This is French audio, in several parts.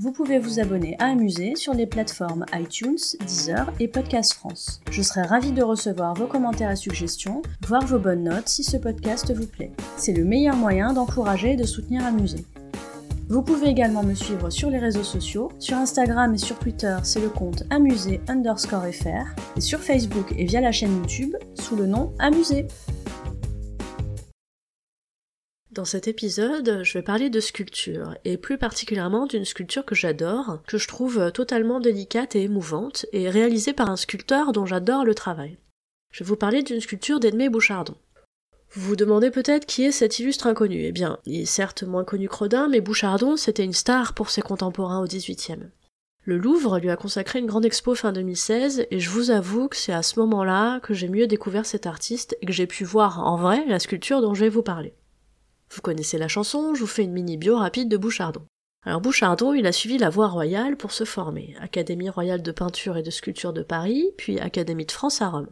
Vous pouvez vous abonner à Amusé sur les plateformes iTunes, Deezer et Podcast France. Je serai ravie de recevoir vos commentaires et suggestions, voire vos bonnes notes si ce podcast vous plaît. C'est le meilleur moyen d'encourager et de soutenir Amusé. Vous pouvez également me suivre sur les réseaux sociaux. Sur Instagram et sur Twitter, c'est le compte amusé_fr et sur Facebook et via la chaîne YouTube sous le nom Amusé. Dans cet épisode, je vais parler de sculpture, et plus particulièrement d'une sculpture que j'adore, que je trouve totalement délicate et émouvante, et réalisée par un sculpteur dont j'adore le travail. Je vais vous parler d'une sculpture d'Edmé Bouchardon. Vous vous demandez peut-être qui est cet illustre inconnu. Eh bien, il est certes moins connu que Rodin, mais Bouchardon, c'était une star pour ses contemporains au XVIIIe. Le Louvre lui a consacré une grande expo fin 2016, et je vous avoue que c'est à ce moment-là que j'ai mieux découvert cet artiste et que j'ai pu voir en vrai la sculpture dont je vais vous parler. Vous connaissez la chanson, je vous fais une mini-bio rapide de Bouchardon. Alors Bouchardon, il a suivi la voie royale pour se former, Académie royale de peinture et de sculpture de Paris, puis Académie de France à Rome.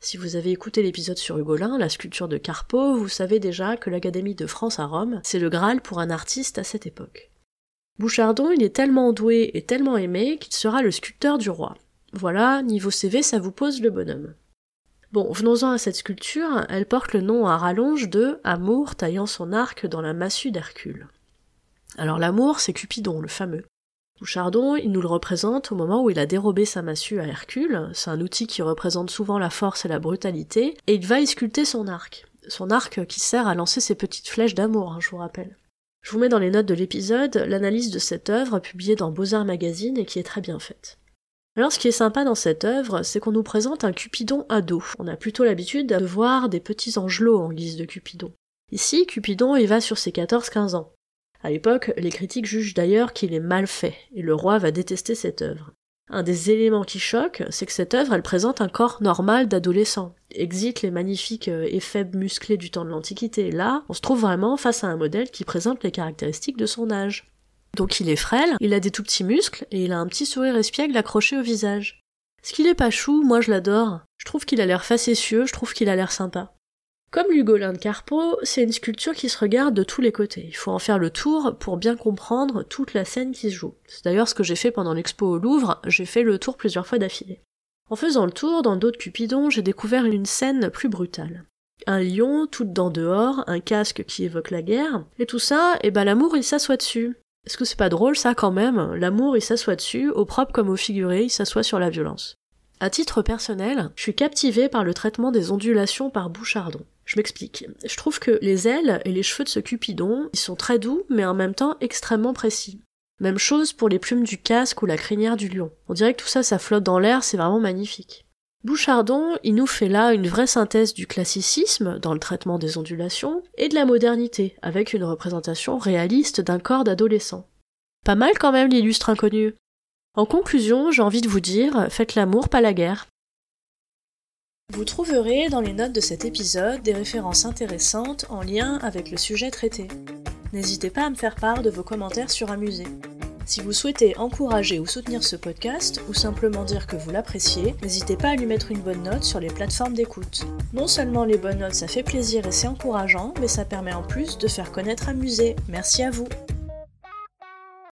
Si vous avez écouté l'épisode sur Ugolin, la sculpture de Carpeaux, vous savez déjà que l'Académie de France à Rome, c'est le Graal pour un artiste à cette époque. Bouchardon, il est tellement doué et tellement aimé qu'il sera le sculpteur du roi. Voilà, niveau CV, ça vous pose le bonhomme. Bon, venons-en à cette sculpture, elle porte le nom à rallonge de « Amour taillant son arc dans la massue d'Hercule ». Alors l'amour, c'est Cupidon, le fameux. Bouchardon, il nous le représente au moment où il a dérobé sa massue à Hercule, c'est un outil qui représente souvent la force et la brutalité, et il va y sculpter son arc qui sert à lancer ses petites flèches d'amour, hein, je vous rappelle. Je vous mets dans les notes de l'épisode l'analyse de cette œuvre publiée dans Beaux-Arts Magazine et qui est très bien faite. Alors ce qui est sympa dans cette œuvre, c'est qu'on nous présente un Cupidon ado. On a plutôt l'habitude de voir des petits angelots en guise de Cupidon. Ici, Cupidon il va sur ses 14-15 ans. À l'époque, les critiques jugent d'ailleurs qu'il est mal fait, et le roi va détester cette œuvre. Un des éléments qui choque, c'est que cette œuvre elle présente un corps normal d'adolescent. Exit les magnifiques et faibles musclés du temps de l'Antiquité. Là, on se trouve vraiment face à un modèle qui présente les caractéristiques de son âge. Donc il est frêle, il a des tout petits muscles, et il a un petit sourire espiègle accroché au visage. Ce qu'il est pas chou, moi je l'adore. Je trouve qu'il a l'air facétieux, je trouve qu'il a l'air sympa. Comme l'Ugolin de Carpeaux, c'est une sculpture qui se regarde de tous les côtés. Il faut en faire le tour pour bien comprendre toute la scène qui se joue. C'est d'ailleurs ce que j'ai fait pendant l'expo au Louvre, j'ai fait le tour plusieurs fois d'affilée. En faisant le tour, dans le dos de Cupidon, j'ai découvert une scène plus brutale. Un lion, toutes dents dehors, un casque qui évoque la guerre, et tout ça, et ben l'amour il s'assoit dessus. Est-ce que c'est pas drôle ça quand même ? L'amour il s'assoit dessus, au propre comme au figuré, il s'assoit sur la violence. À titre personnel, je suis captivée par le traitement des ondulations par Bouchardon. Je m'explique. Je trouve que les ailes et les cheveux de ce Cupidon, ils sont très doux mais en même temps extrêmement précis. Même chose pour les plumes du casque ou la crinière du lion. On dirait que tout ça, ça flotte dans l'air, c'est vraiment magnifique. Bouchardon, il nous fait là une vraie synthèse du classicisme dans le traitement des ondulations et de la modernité, avec une représentation réaliste d'un corps d'adolescent. Pas mal quand même l'illustre inconnu. En conclusion, j'ai envie de vous dire, faites l'amour, pas la guerre. Vous trouverez dans les notes de cet épisode des références intéressantes en lien avec le sujet traité. N'hésitez pas à me faire part de vos commentaires sur Amusé. Si vous souhaitez encourager ou soutenir ce podcast, ou simplement dire que vous l'appréciez, n'hésitez pas à lui mettre une bonne note sur les plateformes d'écoute. Non seulement les bonnes notes ça fait plaisir et c'est encourageant, mais ça permet en plus de faire connaître Amusé. Merci à vous!